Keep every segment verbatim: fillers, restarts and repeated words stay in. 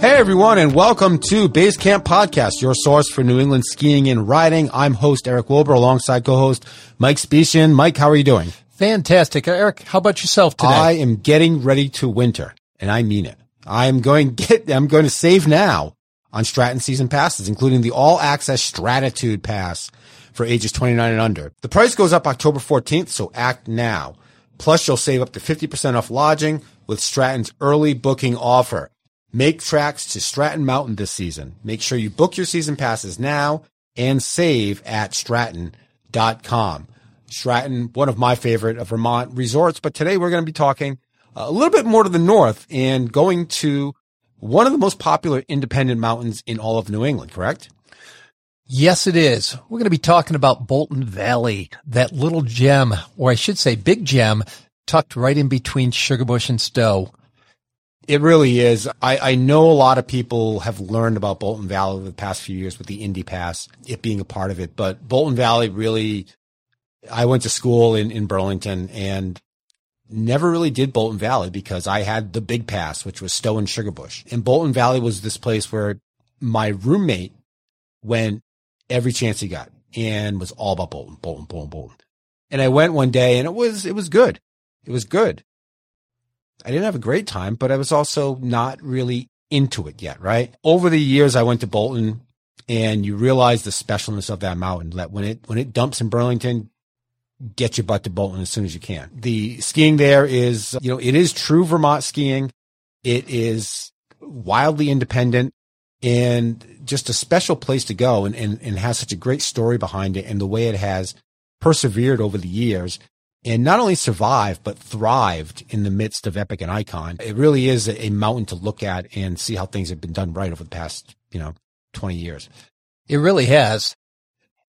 Hey everyone, and welcome to Base Camp Podcast, your source for New England skiing and riding. I'm host Eric Wilbur, alongside co-host Mike Specian. Mike, how are you doing? Fantastic. Eric, how about yourself today? I am getting ready to winter, and I mean it. I'm going get I'm going to save now on Stratton season passes, including the all-access Stratitude Pass for ages twenty-nine and under. The price goes up October fourteenth, so act now. Plus, you'll save up to fifty percent off lodging with Stratton's early booking offer. Make tracks to Stratton Mountain this season. Make sure you book your season passes now and save at Stratton dot com. Stratton, one of my favorite of Vermont resorts, but today we're going to be talking a little bit more to the north and going to one of the most popular independent mountains in all of New England, correct? Yes, it is. We're going to be talking about Bolton Valley, that little gem, or I should say big gem, tucked right in between Sugarbush and Stowe. It really is. I, I know a lot of people have learned about Bolton Valley over the past few years with the Indy Pass, it being a part of it. But Bolton Valley really, I went to school in, in Burlington and never really did Bolton Valley because I had the big pass, which was Stowe and Sugarbush. And Bolton Valley was this place where my roommate went every chance he got and was all about Bolton, Bolton, Bolton, Bolton. And I went one day and it was, it was good. It was good. I didn't have a great time, but I was also not really into it yet, right? Over the years, I went to Bolton, and you realize the specialness of that mountain, that when it when it dumps in Burlington, get your butt to Bolton as soon as you can. The skiing there is, you know, it is true Vermont skiing. It is wildly independent and just a special place to go, and and, and has such a great story behind it and the way it has persevered over the years. And not only survived, but thrived in the midst of Epic and Icon. It really is a mountain to look at and see how things have been done right over the past, you know, twenty years. It really has.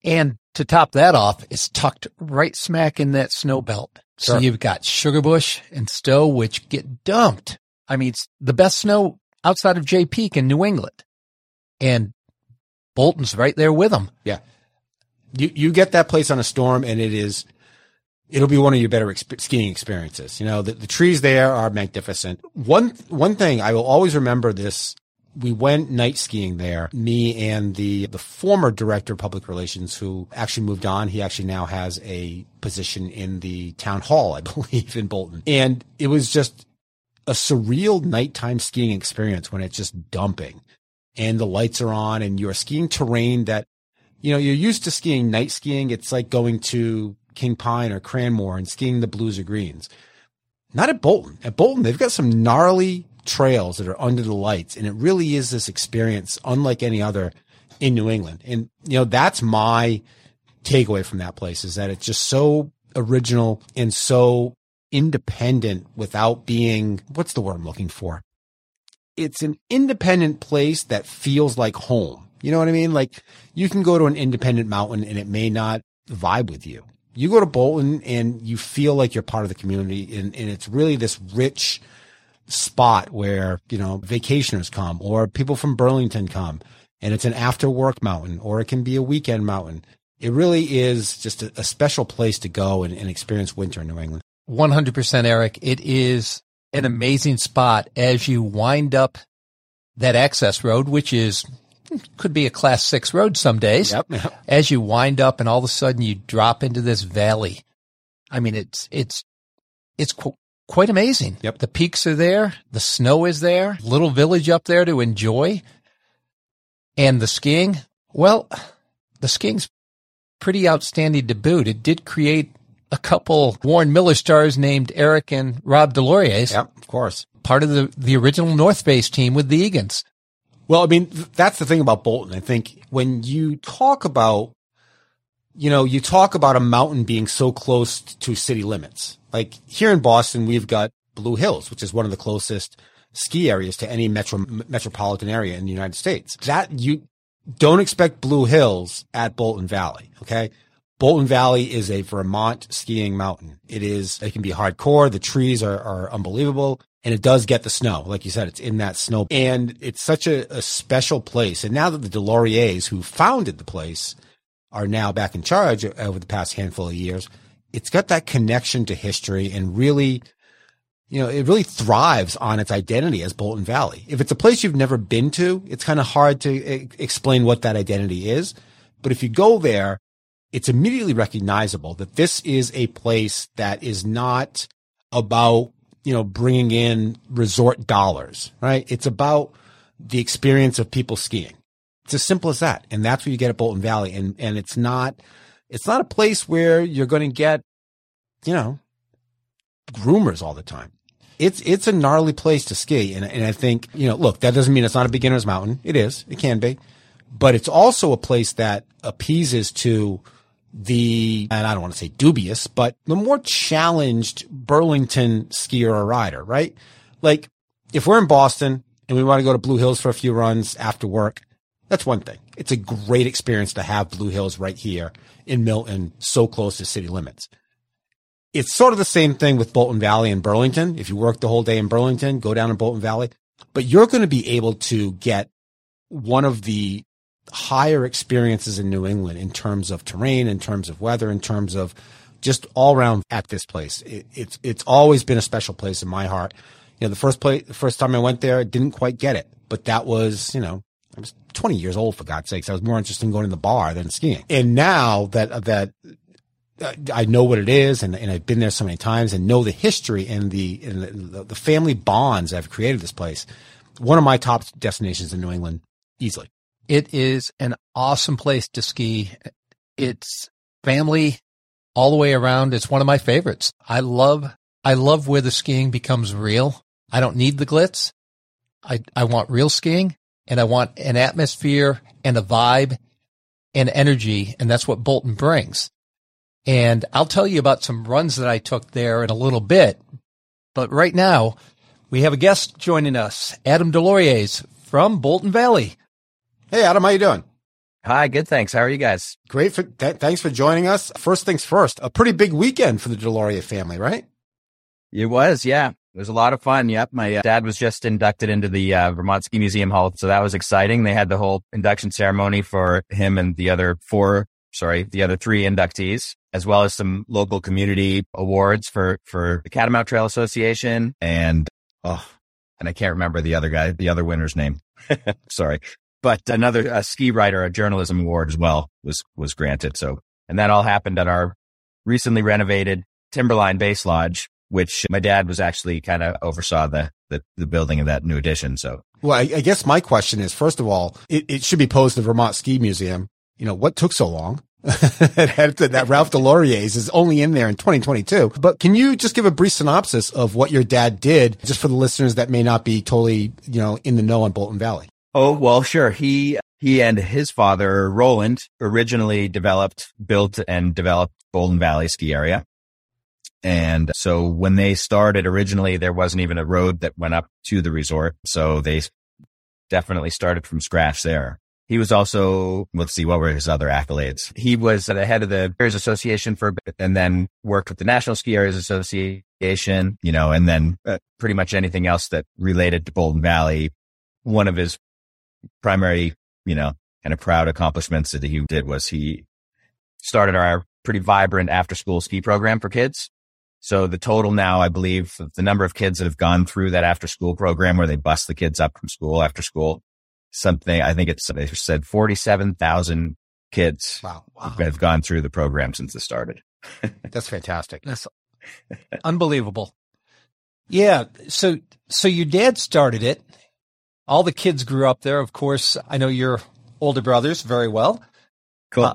And to top that off, it's tucked right smack in that snow belt. Sure. So you've got Sugarbush and Stowe, which get dumped. I mean, it's the best snow outside of Jay Peak in New England. And Bolton's right there with them. Yeah. You, you get that place on a storm and it is... it'll be one of your better exp- skiing experiences. You know, the, the trees there are magnificent. One, one thing I will always remember this. We went night skiing there, me and the, the former director of public relations who actually moved on. He actually now has a position in the town hall, I believe, in Bolton. And it was just a surreal nighttime skiing experience when it's just dumping and the lights are on and you're skiing terrain that, you know, you're used to skiing night skiing. It's like going to King Pine or Cranmore and skiing the blues or greens. Not at Bolton. At Bolton, they've got some gnarly trails that are under the lights, and it really is this experience unlike any other in New England. And, you know, that's my takeaway from that place is that it's just so original and so independent without being, what's the word I'm looking for? It's an independent place that feels like home. You know what I mean? Like you can go to an independent mountain and it may not vibe with you. You go to Bolton and you feel like you're part of the community, and, and it's really this rich spot where, you know, vacationers come or people from Burlington come, and it's an after work mountain or it can be a weekend mountain. It really is just a, a special place to go and, and experience winter in New England. one hundred percent, Eric. It is an amazing spot as you wind up that access road, which is could be a class six road some days. Yep, yep. As you wind up and all of a sudden you drop into this valley. I mean, it's, it's, it's qu- quite amazing. Yep. The peaks are there. The snow is there. Little village up there to enjoy. And the skiing, well, the skiing's pretty outstanding to boot. It did create a couple Warren Miller stars named Eric and Rob DesLauriers. Yep, of course. Part of the, the original North Base team with the Eagans. Well, I mean, that's the thing about Bolton. I think when you talk about, you know, you talk about a mountain being so close to city limits. Like here in Boston, we've got Blue Hills, which is one of the closest ski areas to any metro metropolitan area in the United States. That you don't expect Blue Hills at Bolton Valley, okay? Bolton Valley is a Vermont skiing mountain. It is, it can be hardcore. The trees are, are unbelievable. And it does get the snow. Like you said, it's in that snow. And it's such a, a special place. And now that the DesLauriers, who founded the place, are now back in charge over the past handful of years, it's got that connection to history and really you know, it really thrives on its identity as Bolton Valley. If it's a place you've never been to, it's kind of hard to e- explain what that identity is. But if you go there, it's immediately recognizable that this is a place that is not about, you know, bringing in resort dollars, right? It's about the experience of people skiing. It's as simple as that. And that's what you get at Bolton Valley. And, and it's not, it's not a place where you're going to get, you know, groomers all the time. It's, it's a gnarly place to ski. And, and I think, you know, look, that doesn't mean it's not a beginner's mountain. It is. It can be. But it's also a place that appeases to the, and I don't want to say dubious, but the more challenged Burlington skier or rider, right? Like if we're in Boston and we want to go to Blue Hills for a few runs after work, that's one thing. It's a great experience to have Blue Hills right here in Milton, so close to city limits. It's sort of the same thing with Bolton Valley and Burlington. If you work the whole day in Burlington, go down to Bolton Valley, but you're going to be able to get one of the higher experiences in New England in terms of terrain, in terms of weather, in terms of just all around at this place. It, it's it's always been a special place in my heart. You know, the first place, the first time I went there, I didn't quite get it, but that was, you know, I was twenty years old, for God's sakes. I was more interested in going to the bar than skiing. And now that that I know what it is, and, and I've been there so many times, and know the history and the and the, the family bonds I've created this place. One of my top destinations in New England, easily. It is an awesome place to ski. It's family all the way around. It's one of my favorites. I love, I love where the skiing becomes real. I don't need the glitz. I, I want real skiing, and I want an atmosphere and a vibe and energy. And that's what Bolton brings. And I'll tell you about some runs that I took there in a little bit. But right now we have a guest joining us, Adam DesLauriers from Bolton Valley. Hey, Adam, how you doing? Hi, good, thanks. How are you guys? Great. For, th- thanks for joining us. First things first, a pretty big weekend for the DesLauriers family, right? It was, yeah. It was a lot of fun, yep. My uh, dad was just inducted into the uh, Vermont Ski Museum Hall, so that was exciting. They had the whole induction ceremony for him and the other four, sorry, the other three inductees, as well as some local community awards for, for the Catamount Trail Association. And, oh, and I can't remember the other guy, the other winner's name. Sorry. But another a ski writer, a journalism award as well was, was granted. So, and that all happened at our recently renovated Timberline Base Lodge, which my dad was actually kind of oversaw the, the, the building of that new addition. So, well, I, I guess my question is, first of all, it, it should be posed to the Vermont Ski Museum. You know, what took so long? That Ralph DesLauriers is only in there in twenty twenty-two. But can you just give a brief synopsis of what your dad did, just for the listeners that may not be totally, you know, in the know on Bolton Valley? Oh, well, sure. He, he and his father, Roland, originally developed, built and developed Bolton Valley ski area. And so when they started originally, there wasn't even a road that went up to the resort. So they definitely started from scratch there. He was also, let's see, what were his other accolades? He was the head of the Areas Association for a bit, and then worked with the National Ski Areas Association, you know, and then uh, pretty much anything else that related to Bolton Valley. One of his primary, you know, kind of proud accomplishments that he did was he started our pretty vibrant after school ski program for kids. So the total now, I believe, the number of kids that have gone through that after school program where they bus the kids up from school after school, something, I think it's, they said forty-seven thousand kids wow, wow. have gone through the program since it started. That's fantastic. That's unbelievable. Yeah. So, so your dad started it. All the kids grew up there. Of course, I know your older brothers very well. Cool. Uh,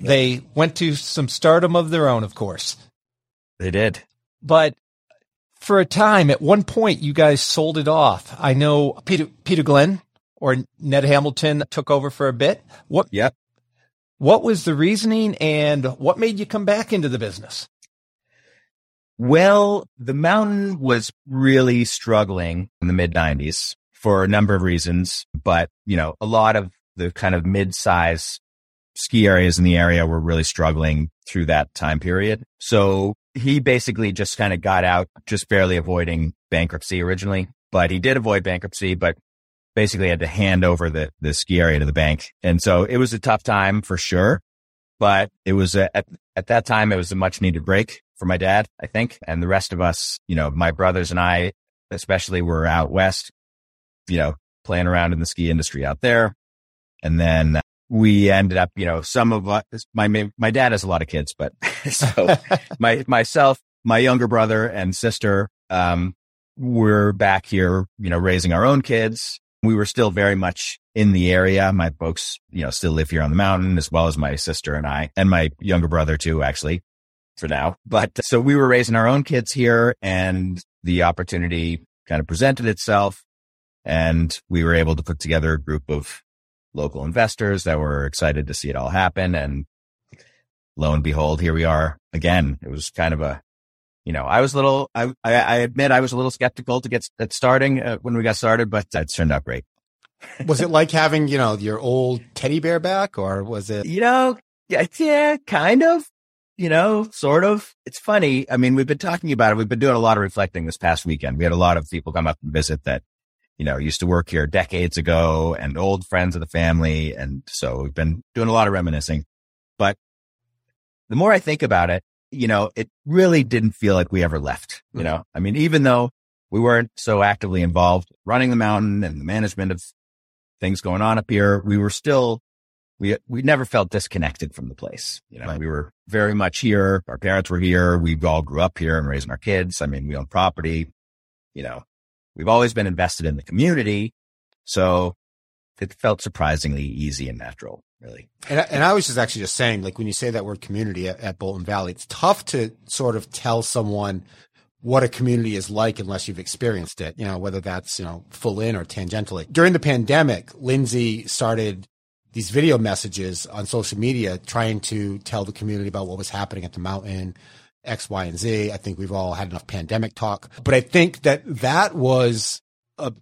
they went to some stardom of their own, of course. They did. But for a time, at one point, you guys sold it off. I know Peter Peter Glenn or Ned Hamilton took over for a bit. What? Yep. What was the reasoning, and what made you come back into the business? Well, the mountain was really struggling in the mid nineties. For a number of reasons, but, you know, a lot of the kind of mid-size ski areas in the area were really struggling through that time period. So he basically just kind of got out, just barely avoiding bankruptcy originally, but he did avoid bankruptcy, but basically had to hand over the, the ski area to the bank. And so it was a tough time for sure, but it was a, at, at that time, it was a much needed break for my dad, I think. And the rest of us, you know, my brothers and I, especially, were out west, you know, playing around in the ski industry out there. And then we ended up, you know, some of us, my, my dad has a lot of kids, but so my, myself, my younger brother and sister, um, we're back here, you know, raising our own kids. We were still very much in the area. My folks, you know, still live here on the mountain, as well as my sister and I, and my younger brother too, actually, for now. But so we were raising our own kids here, and the opportunity kind of presented itself, and we were able to put together a group of local investors that were excited to see it all happen. And lo and behold, here we are again. It was kind of a, you know, I was a little, I, I admit I was a little skeptical to get at starting uh, when we got started, but it turned out great. Was it like having, you know, your old teddy bear back, or was it? You know, yeah, yeah, kind of, you know, sort of. It's funny. I mean, we've been talking about it. We've been doing a lot of reflecting this past weekend. We had a lot of people come up and visit that, you know, used to work here decades ago, and old friends of the family. And so we've been doing a lot of reminiscing. But the more I think about it, you know, it really didn't feel like we ever left, you know? I mean, even though we weren't so actively involved running the mountain and the management of things going on up here, we were still, we, we never felt disconnected from the place. You know, right. We were very much here. Our parents were here. We all grew up here and raising our kids. I mean, we own property, you know, we've always been invested in the community. So it felt surprisingly easy and natural. Really. And I, and I was just actually just saying, like, when you say that word community at, at Bolton Valley, it's tough to sort of tell someone what a community is like unless you've experienced it, you know, whether that's, you know, full in or tangentially. During the pandemic, Lindsay started these video messages on social media trying to tell the community about what was happening at the mountain, X, Y, and Z. I think we've all had enough pandemic talk, but I think that that was a,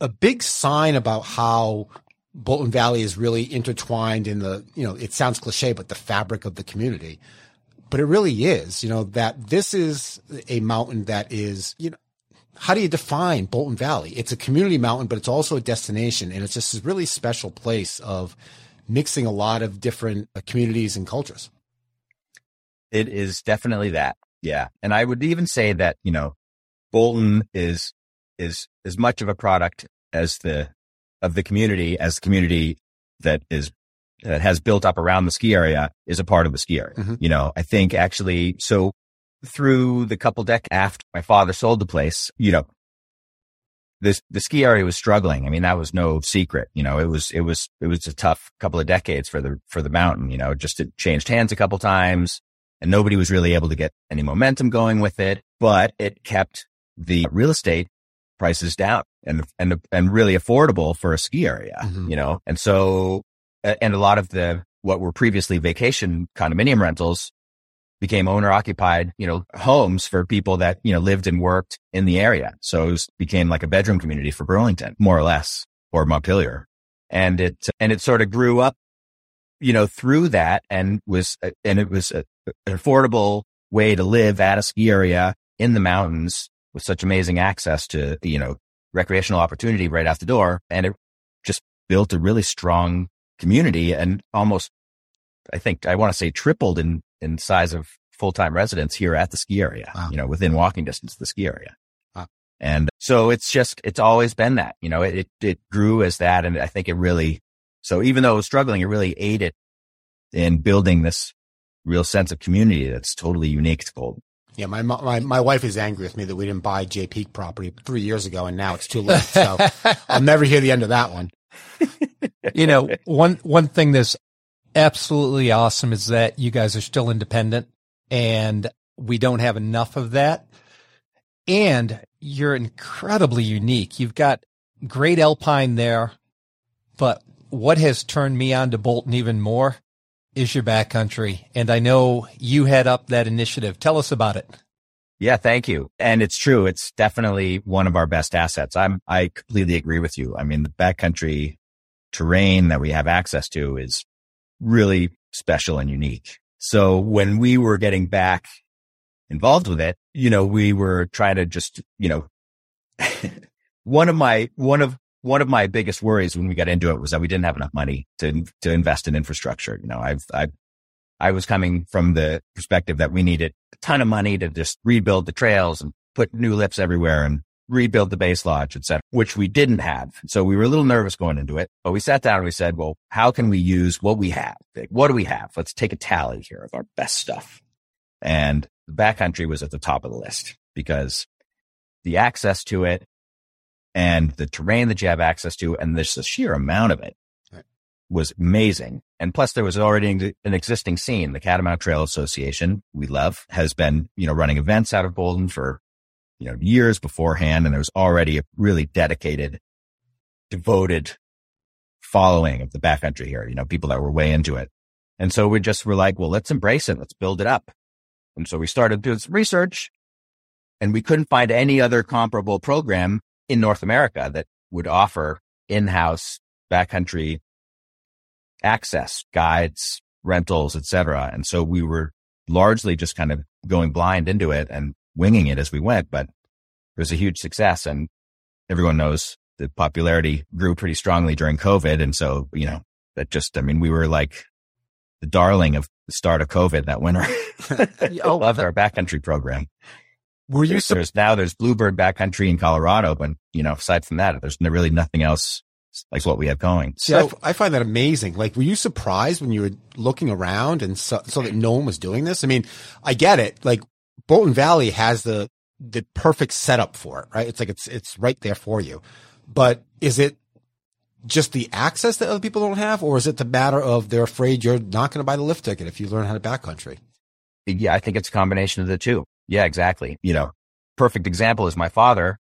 a big sign about how Bolton Valley is really intertwined in the, you know, it sounds cliche, but the fabric of the community. But it really is, you know, that this is a mountain that is, you know, how do you define Bolton Valley? It's a community mountain, but it's also a destination. And it's just a really special place of mixing a lot of different communities and cultures. It is definitely that. Yeah. And I would even say that, you know, Bolton is, is as much of a product as the, of the community as the community that is, that has built up around the ski area is a part of the ski area. Mm-hmm. You know, I think actually, so through the couple decades after my father sold the place, you know, this, the ski area was struggling. I mean, that was no secret. You know, it was, it was, it was a tough couple of decades for the, for the mountain, you know, just it changed hands a couple times and nobody was really able to get any momentum going with it, but it kept the real estate prices down and, and, and really affordable for a ski area, mm-hmm. you know? And so, and a lot of the, what were previously vacation condominium rentals became owner occupied, you know, homes for people that, you know, lived and worked in the area. So it was, became like a bedroom community for Burlington, more or less, or Montpelier. And it, and it sort of grew up, you know, through that and was, and it was a, an affordable way to live at a ski area in the mountains, with such amazing access to, you know, recreational opportunity right out the door. And it just built a really strong community and almost, I think, I want to say tripled in, in size of full-time residents here at the ski area, wow. you know, within walking distance of the ski area. Wow. And so it's just, it's always been that, you know, it, it, it grew as that. And I think it really, so even though it was struggling, it really aided in building this real sense of community that's totally unique to Bolton. Yeah, my, my my wife is angry with me that we didn't buy Jay Peak property three years ago, and now it's too late. So I'll never hear the end of that one. You know, one one thing that's absolutely awesome is that you guys are still independent, and we don't have enough of that. And you're incredibly unique. You've got great alpine there, but what has turned me on to Bolton even more is your backcountry. And I know you head up that initiative. Tell us about it. Yeah, thank you. And it's true. It's definitely one of our best assets. I'm, I completely agree with you. I mean, the backcountry terrain that we have access to is really special and unique. So when we were getting back involved with it, you know, we were trying to just, you know, one of my, one of, One of my biggest worries when we got into it was that we didn't have enough money to to invest in infrastructure. You know, I've I I was coming from the perspective that we needed a ton of money to just rebuild the trails and put new lifts everywhere and rebuild the base lodge, et cetera, which we didn't have. So we were a little nervous going into it, but we sat down and we said, well, how can we use what we have? Like, what do we have? Let's take a tally here of our best stuff. And the backcountry was at the top of the list because the access to it and the terrain that you have access to and this, the sheer amount of it was amazing. And plus there was already an existing scene. The Catamount Trail Association, we love, has been, you know, running events out of Bolton for, you know, years beforehand. And there was already a really dedicated, devoted following of the backcountry here, you know, people that were way into it. And so we just were like, well, let's embrace it. Let's build it up. And so we started doing some research and we couldn't find any other comparable program in North America that would offer in-house backcountry access, guides, rentals, et cetera. And so we were largely just kind of going blind into it and winging it as we went, but it was a huge success. And everyone knows the popularity grew pretty strongly during COVID. And so, you know, that just, I mean, we were like the darling of the start of COVID that winter. Oh, loved our backcountry program. Were you? There's, su- there's now there's Bluebird Backcountry in Colorado, but you know, aside from that, there's really nothing else like what we have going. So yeah, I, f- I find that amazing. Like, were you surprised when you were looking around and so, so that no one was doing this? I mean, I get it. Like Bolton Valley has the the perfect setup for it, right? It's like it's it's right there for you. But is it just the access that other people don't have, or is it the matter of they're afraid you're not going to buy the lift ticket if you learn how to backcountry? Yeah, I think it's a combination of the two. Yeah, exactly. You know, perfect example is my father,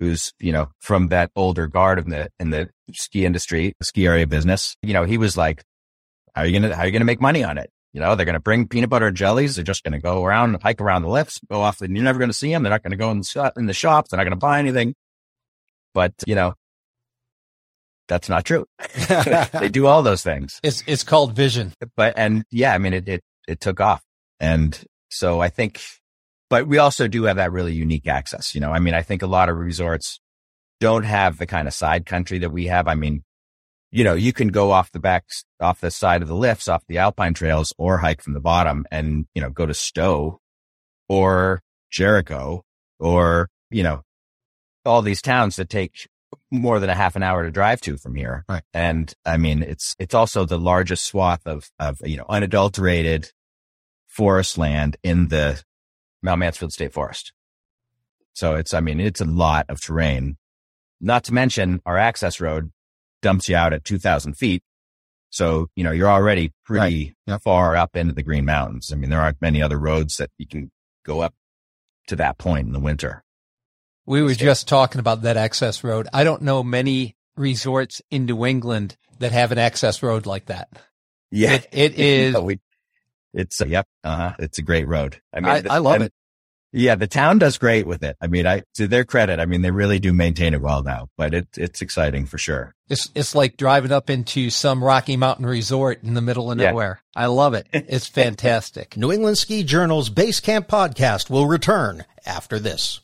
who's, you know, from that older guard in the, in the ski industry, the ski area business. You know, he was like, how are you going to, how are you going to make money on it? You know, they're going to bring peanut butter and jellies. They're just going to go around and hike around the lifts, go off the, you're never going to see them. They're not going to go in the, in the shops. They're not going to buy anything. But, you know, that's not true. They do all those things. It's, it's called vision. But, and yeah, I mean, it, it, it took off. And so I think, but we also do have that really unique access. You know, I mean, I think a lot of resorts don't have the kind of side country that we have. I mean, you know, you can go off the back, off the side of the lifts, off the alpine trails or hike from the bottom and, you know, go to Stowe or Jericho or, you know, all these towns that take more than a half an hour to drive to from here. Right. And I mean, it's, it's also the largest swath of, of, you know, unadulterated forest land in the Mount Mansfield State Forest. So it's, I mean, it's a lot of terrain, not to mention our access road dumps you out at two thousand feet. So, you know, you're already pretty right. far up into the Green Mountains. I mean, there aren't many other roads that you can go up to that point in the winter. We were just talking about that access road. I don't know many resorts in New England that have an access road like that. Yeah. It, it is. No, we, It's uh, yep, uh huh. It's a great road. I mean, I, the, I love and, it. Yeah, the town does great with it. I mean, I to their credit, I mean, they really do maintain it well now. But it it's exciting for sure. It's it's like driving up into some Rocky Mountain resort in the middle of yeah. nowhere. I love it. It's fantastic. New England Ski Journal's Basecamp podcast will return after this.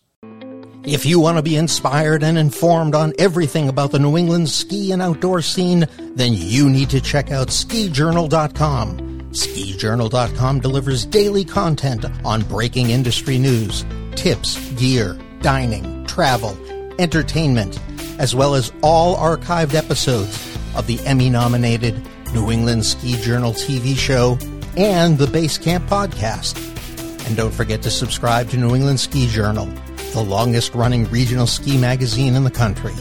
If you want to be inspired and informed on everything about the New England ski and outdoor scene, then you need to check out Ski Journal dot com. Ski Journal dot com delivers daily content on breaking industry news, tips, gear, dining, travel, entertainment, as well as all archived episodes of the Emmy-nominated New England Ski Journal T V show and the Basecamp podcast. And don't forget to subscribe to New England Ski Journal, the longest-running regional ski magazine in the country.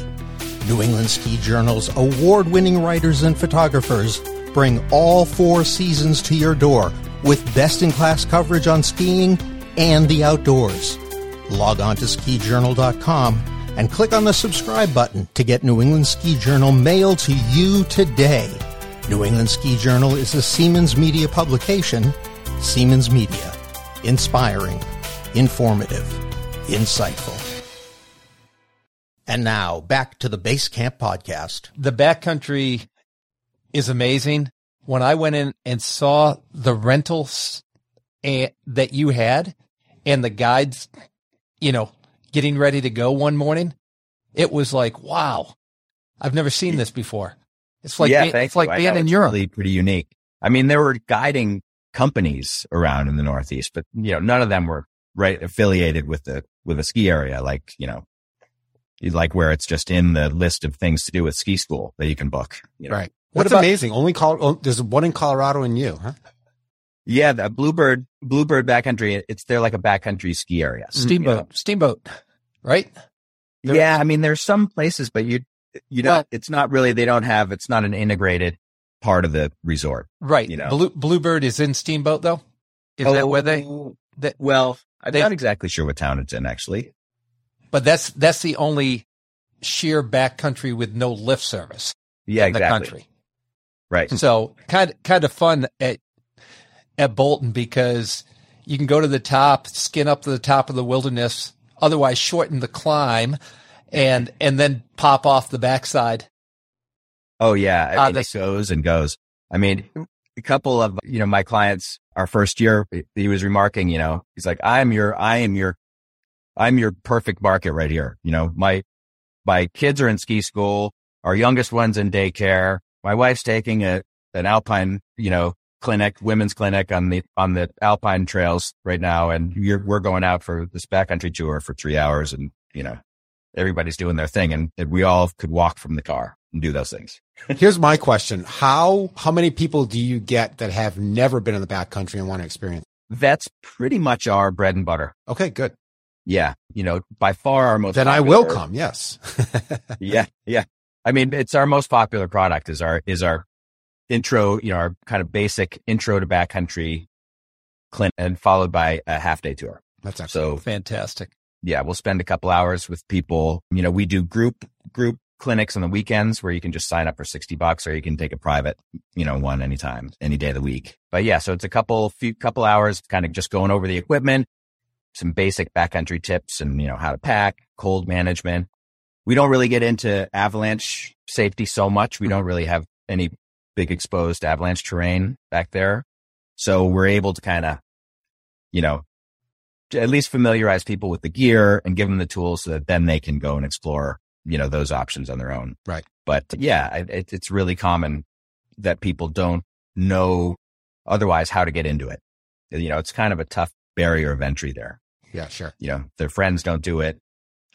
New England Ski Journal's award-winning writers and photographers bring all four seasons to your door with best-in-class coverage on skiing and the outdoors. Log on to Ski Journal dot com and click on the subscribe button to get New England Ski Journal mailed to you today. New England Ski Journal is a Siemens Media publication. Siemens Media. Inspiring. Informative. Insightful. And now, back to the Basecamp podcast. The backcountry is amazing. When I went in and saw the rentals and, that you had and the guides, you know, getting ready to go one morning, it was like, wow, I've never seen this before. It's like, yeah, being, it's like being in Europe. Really pretty unique. I mean, they were guiding companies around in the Northeast, but you know, none of them were right affiliated with the with a ski area, like, you know, like where it's just in the list of things to do with ski school that you can book. You know? Right. What's about, amazing. Only Col- there's one in Colorado and you, huh? Yeah, the Bluebird Bluebird backcountry. It's they're like a backcountry ski area. Steamboat, you know? Steamboat, right? They're, yeah, I mean, there's some places, but you you know, well, it's not really. They don't have. It's not an integrated part of the resort, right? You know, Blue, Bluebird is in Steamboat, though. Is oh, that where they? That, well, I'm they, not exactly sure what town it's in, actually. But that's that's the only sheer backcountry with no lift service. Yeah, in exactly. The country. Right. So kind of, kind of fun at at Bolton because you can go to the top, skin up to the top of the wilderness, otherwise shorten the climb, and and then pop off the backside. Oh yeah, I uh, mean, the- it goes and goes. I mean, a couple of you know my clients, our first year, he was remarking, you know, he's like, I'm your, I am your, I'm your perfect market right here. You know, my my kids are in ski school, our youngest one's in daycare. My wife's taking a an alpine, you know, clinic, women's clinic on the on the alpine trails right now, and you're, we're going out for this backcountry tour for three hours, and you know, everybody's doing their thing, and, and we all could walk from the car and do those things. Here's my question: how how many people do you get that have never been in the backcountry and want to experience? That's pretty much our bread and butter. Okay, good. Yeah, you know, by far our most. Then popular. I will come. Yes. yeah. Yeah. I mean, it's our most popular product is our, is our intro, you know, our kind of basic intro to backcountry clinic and followed by a half day tour. That's absolutely so fantastic. Yeah. We'll spend a couple hours with people. You know, we do group, group clinics on the weekends where you can just sign up for sixty bucks or you can take a private, you know, one anytime, any day of the week. But yeah, so it's a couple, few, couple hours kind of just going over the equipment, some basic backcountry tips and, you know, how to pack, cold management. We don't really get into avalanche safety so much. We don't really have any big exposed avalanche terrain back there. So we're able to kind of, you know, to at least familiarize people with the gear and give them the tools so that then they can go and explore, you know, those options on their own. Right. But yeah, it, it's really common that people don't know otherwise how to get into it. You know, it's kind of a tough barrier of entry there. Yeah, sure. You know, their friends don't do it.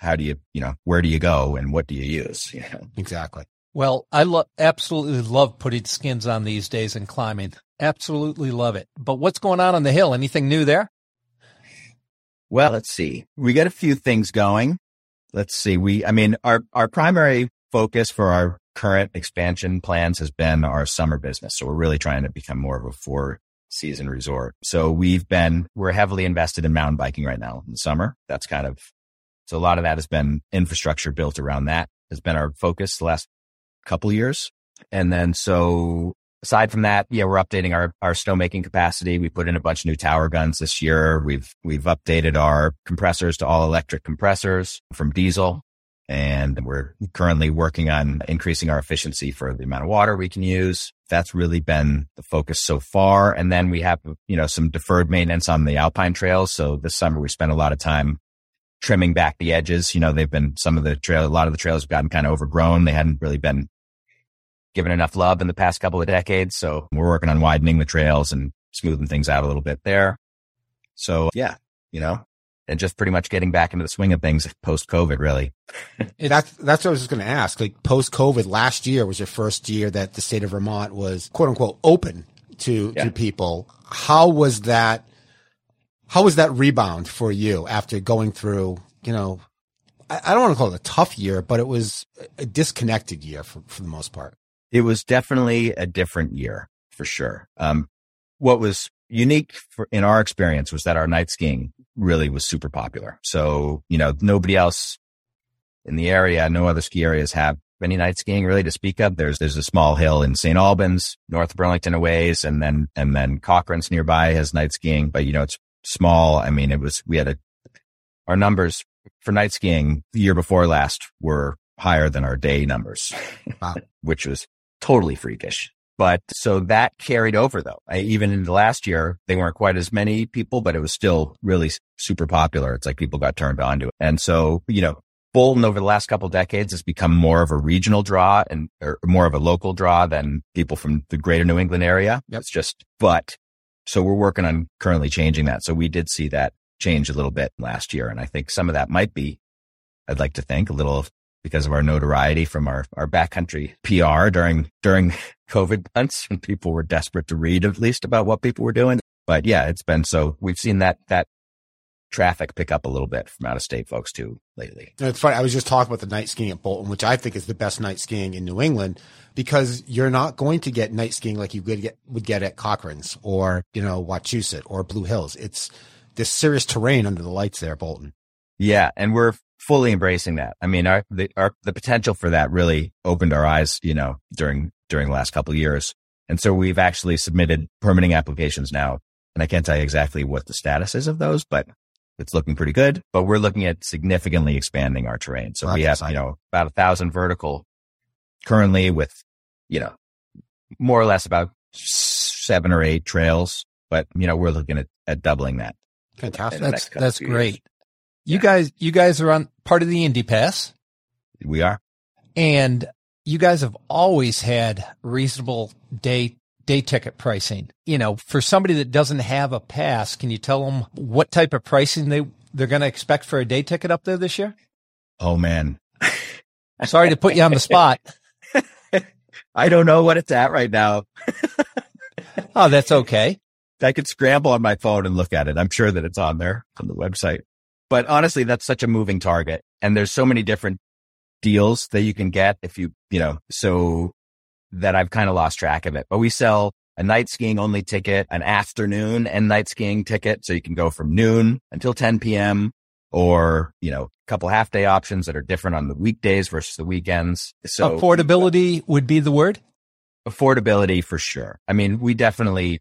How do you, you know, where do you go and what do you use? You know? Exactly. Well, I lo- absolutely love putting skins on these days and climbing. Absolutely love it. But what's going on on the hill? Anything new there? Well, let's see. We got a few things going. Let's see. We, I mean, our, our primary focus for our current expansion plans has been our summer business. So we're really trying to become more of a four season resort. So we've been, we're heavily invested in mountain biking right now in the summer. That's kind of, So a lot of that has been infrastructure built around that has been our focus the last couple of years. And then so aside from that, yeah, we're updating our, our snowmaking capacity. We put in a bunch of new tower guns this year. We've, we've updated our compressors to all electric compressors from diesel. And we're currently working on increasing our efficiency for the amount of water we can use. That's really been the focus so far. And then we have, you know, some deferred maintenance on the alpine trails. So this summer we spent a lot of time trimming back the edges. You know, they've been some of the trail, a lot of the trails have gotten kind of overgrown. They hadn't really been given enough love in the past couple of decades. So we're working on widening the trails and smoothing things out a little bit there. So yeah, you know, and just pretty much getting back into the swing of things post COVID, really. that's, that's what I was just going to ask. Like post COVID last year was your first year that the state of Vermont was quote unquote open to, yeah. to people. How was that? How was that rebound for you after going through, you know, I, I don't want to call it a tough year, but it was a disconnected year for, for the most part. It was definitely a different year for sure. Um, what was unique for, in our experience was that our night skiing really was super popular. So, you know, nobody else in the area, no other ski areas have any night skiing really to speak of. There's, there's a small hill in Saint Albans, north of Burlington a ways, and then, and then Cochrane's nearby has night skiing, but you know, it's small. I mean, it was, we had a, our numbers for night skiing the year before last were higher than our day numbers, wow. which was totally freakish. But so that carried over though. I, even in the last year, they weren't quite as many people, but it was still really super popular. It's like people got turned on to it. And so, you know, Bolton over the last couple of decades has become more of a regional draw and or more of a local draw than people from the greater New England area. Yep. It's just, but So we're working on currently changing that. So we did see that change a little bit last year. And I think some of that might be, I'd like to think, a little because of our notoriety from our, our backcountry P R during, during COVID months when people were desperate to read at least about what people were doing. But yeah, it's been, so we've seen that, that traffic pick up a little bit from out of state folks too lately. No, it's funny. I was just talking about the night skiing at Bolton, which I think is the best night skiing in New England, because you're not going to get night skiing like you would get, would get at Cochrane's or, you know, Wachusett or Blue Hills. It's this serious terrain under the lights there, Bolton. Yeah. And we're fully embracing that. I mean, our, the, our, the potential for that really opened our eyes, you know, during, during the last couple of years. And so we've actually submitted permitting applications now. And I can't tell you exactly what the status is of those, but it's looking pretty good. But we're looking at significantly expanding our terrain. So well, we have, exciting. you know, about a thousand vertical currently with, you know, more or less about seven or eight trails, but you know, we're looking at, at doubling that. Fantastic. That's, that's great. You yeah. guys, you guys are on part of the Indy Pass. We are. And you guys have always had reasonable day, day ticket pricing. You know, for somebody that doesn't have a pass, can you tell them what type of pricing they, they're going to expect for a day ticket up there this year? Oh man. Sorry to put you on the spot. I don't know what it's at right now. Oh, that's okay. I could scramble on my phone and look at it. I'm sure that it's on there on the website. But honestly, that's such a moving target. And there's so many different deals that you can get if you, you know, so that I've kind of lost track of it. But we sell a night skiing only ticket, an afternoon and night skiing ticket. So you can go from noon until ten p.m. or, you know, a couple half day options that are different on the weekdays versus the weekends. So affordability would be the word? Affordability for sure. I mean, we definitely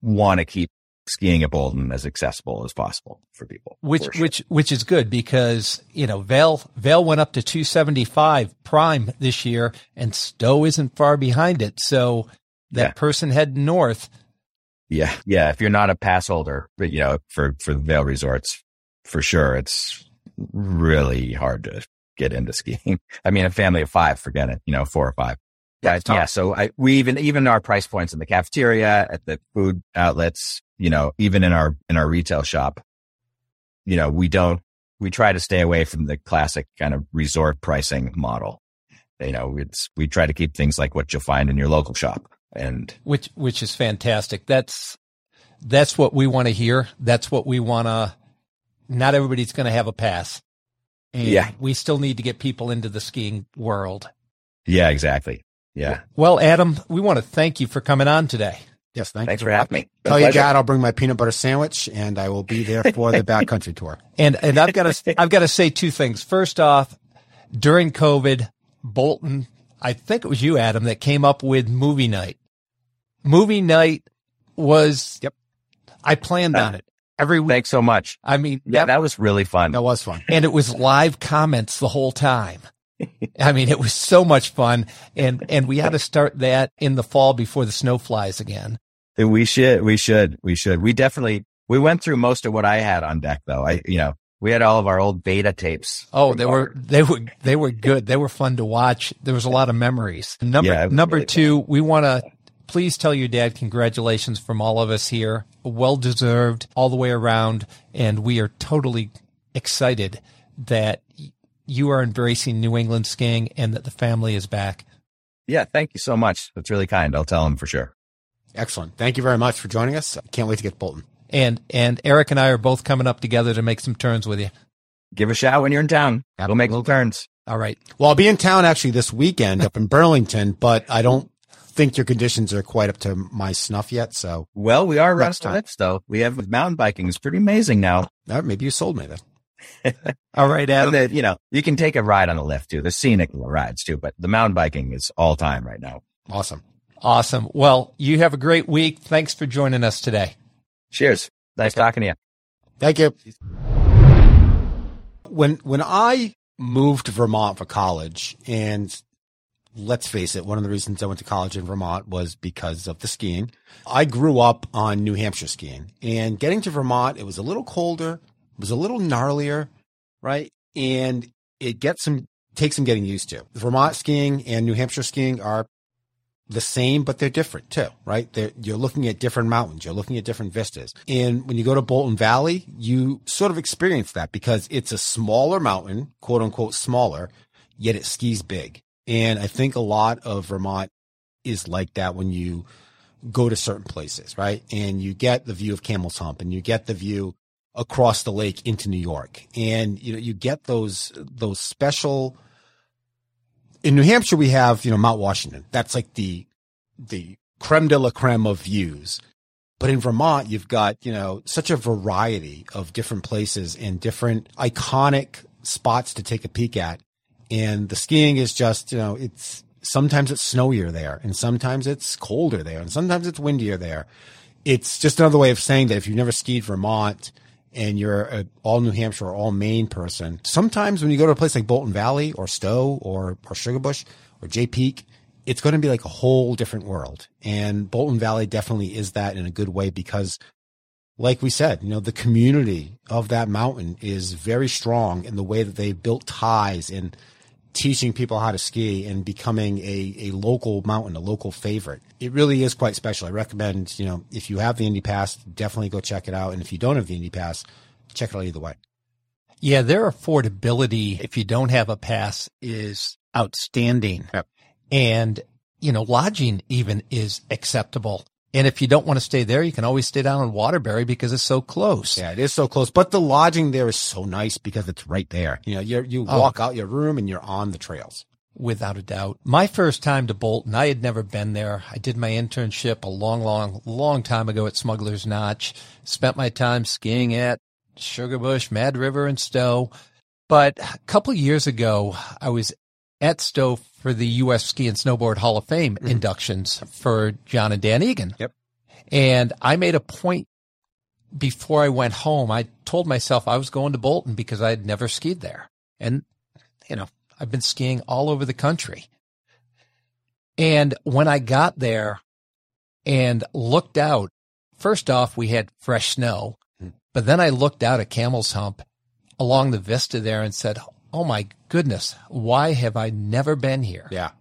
want to keep skiing at Bolton as accessible as possible for people, which for sure. which which is good because you know Vail Vail went up to two seventy-five prime this year, and Stowe isn't far behind it. So that yeah. person heading north, yeah, yeah. If you're not a pass holder, but you know for for the Vail resorts, for sure, it's really hard to get into skiing. I mean, a family of five, forget it. You know, four or five. Yeah, yeah. So I, we even, even our price points in the cafeteria, at the food outlets, you know, even in our, in our retail shop, you know, we don't, we try to stay away from the classic kind of resort pricing model. You know, it's, we try to keep things like what you'll find in your local shop. And which, which is fantastic. That's, that's what we want to hear. That's what we want to, not everybody's going to have a pass. And yeah. we still need to get people into the skiing world. Yeah, exactly. Yeah. Well, Adam, we want to thank you for coming on today. Yes, thank thanks you. for having me. Tell you God, I'll bring my peanut butter sandwich, and I will be there for the backcountry tour. And and I've got to I've got to say two things. First off, during COVID, Bolton, I think it was you, Adam, that came up with movie night. Movie night was yep. I planned uh, on it every week. Thanks so much. I mean, yeah, that, that was really fun. That was fun, and it was live comments the whole time. I mean, it was so much fun, and and we had to start that in the fall before the snow flies again. We should, we should, we should. We definitely, we went through most of what I had on deck, though. I, you know, we had all of our old beta tapes. Oh, they were, they were, they were good. They were fun to watch. There was a lot of memories. Number, yeah, number really two, fun. We want to please tell your dad congratulations from all of us here. Well deserved all the way around, and we are totally excited that you are embracing New England skiing and that the family is back. Yeah, thank you so much. That's really kind. I'll tell him for sure. Excellent. Thank you very much for joining us. I can't wait to get to Bolton. And and Eric and I are both coming up together to make some turns with you. Give a shout when you're in town. That'll make little turns. All right. Well, I'll be in town actually this weekend up in Burlington, but I don't think your conditions are quite up to my snuff yet. So well, we are around slips though. We have mountain biking. It's pretty amazing now. Right, maybe you sold me then. All right, Adam. And then, you know, you can take a ride on the lift too. The scenic rides too, but the mountain biking is all time right now. Awesome. Awesome. Well, you have a great week. Thanks for joining us today. Cheers. Nice okay. talking to you. Thank you. When, when I moved to Vermont for college, and let's face it, one of the reasons I went to college in Vermont was because of the skiing. I grew up on New Hampshire skiing, and getting to Vermont, it was a little colder. Was a little gnarlier, right? And it gets some, takes some getting used to. Vermont skiing and New Hampshire skiing are the same, but they're different too, right? They're, you're looking at different mountains. You're looking at different vistas. And when you go to Bolton Valley, you sort of experience that because it's a smaller mountain, quote unquote, smaller, yet it skis big. And I think a lot of Vermont is like that when you go to certain places, right? And you get the view of Camel's Hump and you get the view across the lake into New York. And, you know, you get those, those special. In New Hampshire, we have, you know, Mount Washington. That's like the, the creme de la creme of views. But in Vermont, you've got, you know, such a variety of different places and different iconic spots to take a peek at. And the skiing is just, you know, it's, sometimes it's snowier there and sometimes it's colder there and sometimes it's windier there. It's just another way of saying that if you've never skied Vermont and you're an all New Hampshire or all Maine person, sometimes when you go to a place like Bolton Valley or Stowe or, or Sugarbush or Jay Peak, it's going to be like a whole different world. And Bolton Valley definitely is that in a good way because, like we said, you know, the community of that mountain is very strong in the way that they've built ties and teaching people how to ski and becoming a, a local mountain, a local favorite. It really is quite special. I recommend, you know, if you have the Indy Pass, definitely go check it out. And if you don't have the Indy Pass, check it out either way. Yeah, their affordability, if you don't have a pass, is outstanding. Yep. And, you know, lodging even is acceptable. And if you don't want to stay there, you can always stay down in Waterbury because it's so close. Yeah, it is so close. But the lodging there is so nice because it's right there. You know, you you walk oh. out your room and you're on the trails. Without a doubt. My first time to Bolton, I had never been there. I did my internship a long, long, long time ago at Smuggler's Notch. Spent my time skiing at Sugarbush, Mad River, and Stowe. But a couple of years ago, I was at Stowe for the U S Ski and Snowboard Hall of Fame mm-hmm. inductions for John and Dan Eagan. Yep. And I made a point before I went home. I told myself I was going to Bolton because I had never skied there. And, you know, I've been skiing all over the country. And when I got there and looked out, first off, we had fresh snow. Mm-hmm. But then I looked out at Camel's Hump along the vista there and said, oh my goodness, why have I never been here? Yeah.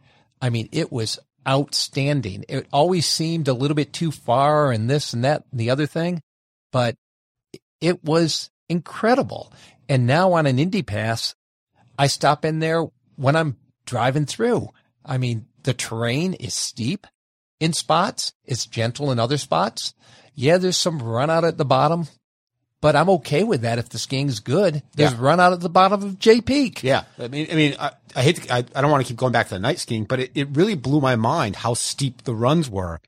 I mean, it was outstanding. It always seemed a little bit too far and this and that and the other thing, but it was incredible. And now on an Indy Pass, I stop in there when I'm driving through. I mean, the terrain is steep in spots. It's gentle in other spots. Yeah, there's some run out at the bottom. But I'm okay with that if the skiing's good. There's yeah. run out at the bottom of Jay Peak. Yeah. I mean, I mean, I, I hate to, I, I don't want to keep going back to the night skiing, but it, it really blew my mind how steep the runs were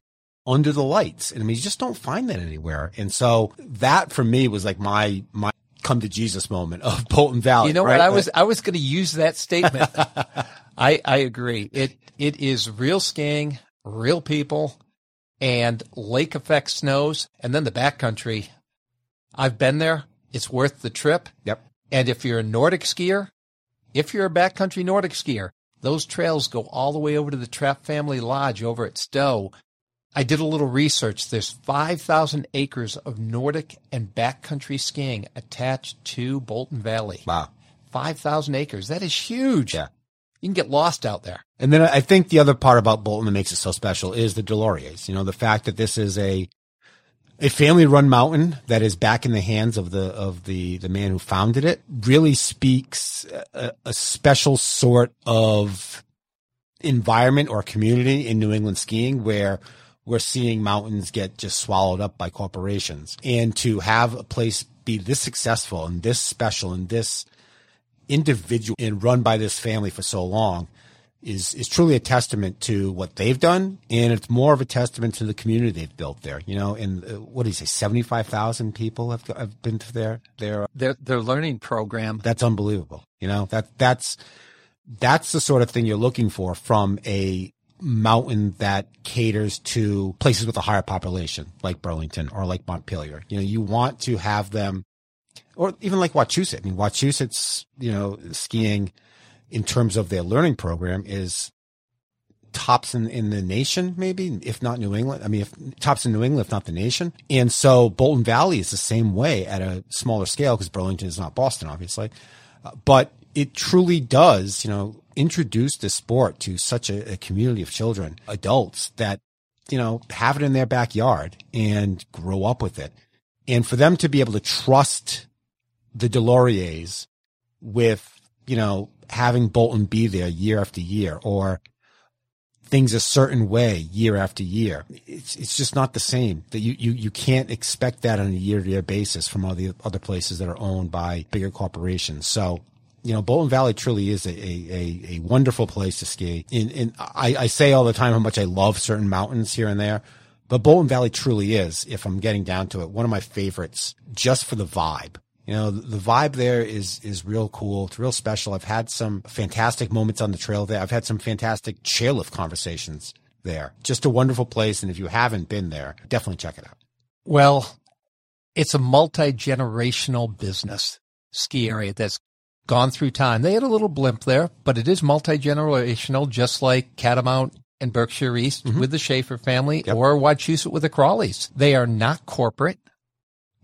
under the lights. And I mean, you just don't find that anywhere. And so that for me was like my, my come to Jesus moment of Bolton Valley. You know right? what? I was, I was going to use that statement. I, I agree. It, it is real skiing, real people, and lake effect snows, and then the backcountry. I've been there. It's worth the trip. Yep. And if you're a Nordic skier, if you're a backcountry Nordic skier, those trails go all the way over to the Trapp Family Lodge over at Stowe. I did a little research. There's five thousand acres of Nordic and backcountry skiing attached to Bolton Valley. Wow. five thousand acres. That is huge. Yeah. You can get lost out there. And then I think the other part about Bolton that makes it so special is the DesLauriers. You know, the fact that this is a A family-run mountain that is back in the hands of the of the the man who founded it really speaks a, a special sort of environment or community in New England skiing where we're seeing mountains get just swallowed up by corporations. And to have a place be this successful and this special and this individual and run by this family for so long is is truly a testament to what they've done, and it's more of a testament to the community they've built there. You know, and uh, what do you say, seventy-five thousand people have, have been to their their, their their learning program. That's unbelievable. You know, that that's that's the sort of thing you're looking for from a mountain that caters to places with a higher population, like Burlington or like Montpelier. You know, you want to have them, or even like Wachusett. I mean, Wachusett's, you know, skiing in terms of their learning program is tops in, in the nation, maybe, if not New England. I mean, if tops in New England, if not the nation. And so Bolton Valley is the same way at a smaller scale because Burlington is not Boston, obviously. Uh, but it truly does, you know, introduced this sport to such a, a community of children, adults that, you know, have it in their backyard and grow up with it. And for them to be able to trust the DesLauriers with, you know, having Bolton be there year after year, or things a certain way year after year, it's it's just not the same. That you, you, you can't expect that on a year-to-year basis from all the other places that are owned by bigger corporations. So, you know, Bolton Valley truly is a a, a wonderful place to ski. And, and I, I say all the time how much I love certain mountains here and there, but Bolton Valley truly is, if I'm getting down to it, one of my favorites just for the vibe. You know, the vibe there is is real cool. It's real special. I've had some fantastic moments on the trail there. I've had some fantastic chairlift conversations there. Just a wonderful place. And if you haven't been there, definitely check it out. Well, it's a multi-generational business ski area that's gone through time. They had a little blimp there, but it is multi-generational, just like Catamount and Berkshire East mm-hmm. with the Schaefer family yep. or Wachusett with the Crawleys. They are not corporate.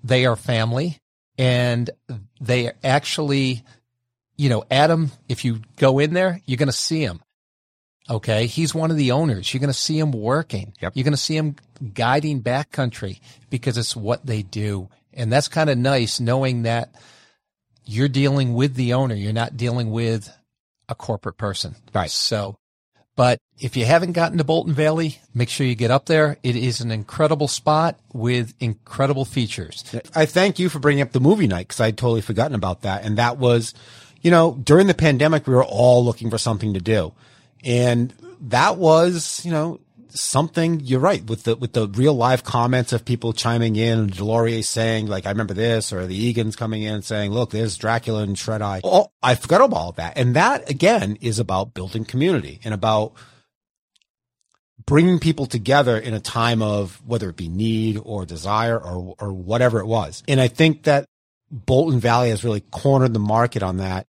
They are family. And they actually, you know, Adam, if you go in there, you're going to see him. Okay. He's one of the owners. You're going to see him working. Yep. You're going to see him guiding backcountry because it's what they do. And that's kind of nice knowing that you're dealing with the owner. You're not dealing with a corporate person. Right. So, but if you haven't gotten to Bolton Valley, make sure you get up there. It is an incredible spot with incredible features. I thank you for bringing up the movie night because I'd totally forgotten about that. And that was, you know, during the pandemic, we were all looking for something to do. And that was, you know, something, you're right, with the with the real live comments of people chiming in and DesLauriers saying, like, I remember this, or the Eagans coming in and saying, look, there's Dracula and Shred-Eye. Oh, I forgot about all that. And that, again, is about building community and about bringing people together in a time of whether it be need or desire or or whatever it was. And I think that Bolton Valley has really cornered the market on that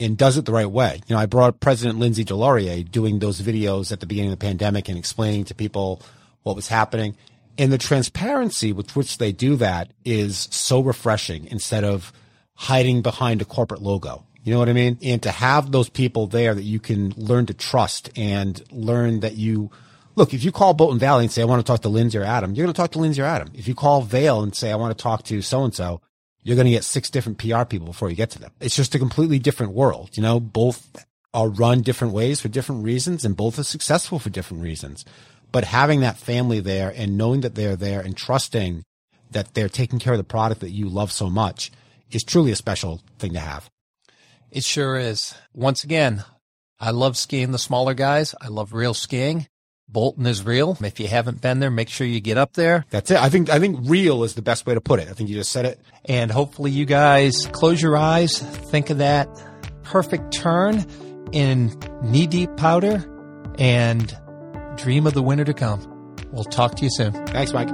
and does it the right way. You know, I brought President Lindsay DesLauriers doing those videos at the beginning of the pandemic and explaining to people what was happening. And the transparency with which they do that is so refreshing instead of hiding behind a corporate logo. You know what I mean? And to have those people there that you can learn to trust and learn that you – look, if you call Bolton Valley and say, I want to talk to Lindsay or Adam, you're going to talk to Lindsay or Adam. If you call Vail and say, I want to talk to so-and-so, you're going to get six different P R people before you get to them. It's just a completely different world. You know, both are run different ways for different reasons and both are successful for different reasons. But having that family there and knowing that they're there and trusting that they're taking care of the product that you love so much is truly a special thing to have. It sure is. Once again, I love skiing the smaller guys. I love real skiing. Bolton is real. If you haven't been there, make sure you get up there. That's it. I think I think real is the best way to put it. I think you just said it. And hopefully you guys close your eyes, think of that perfect turn in knee-deep powder, and dream of the winter to come. We'll talk to you soon. Thanks, Mike.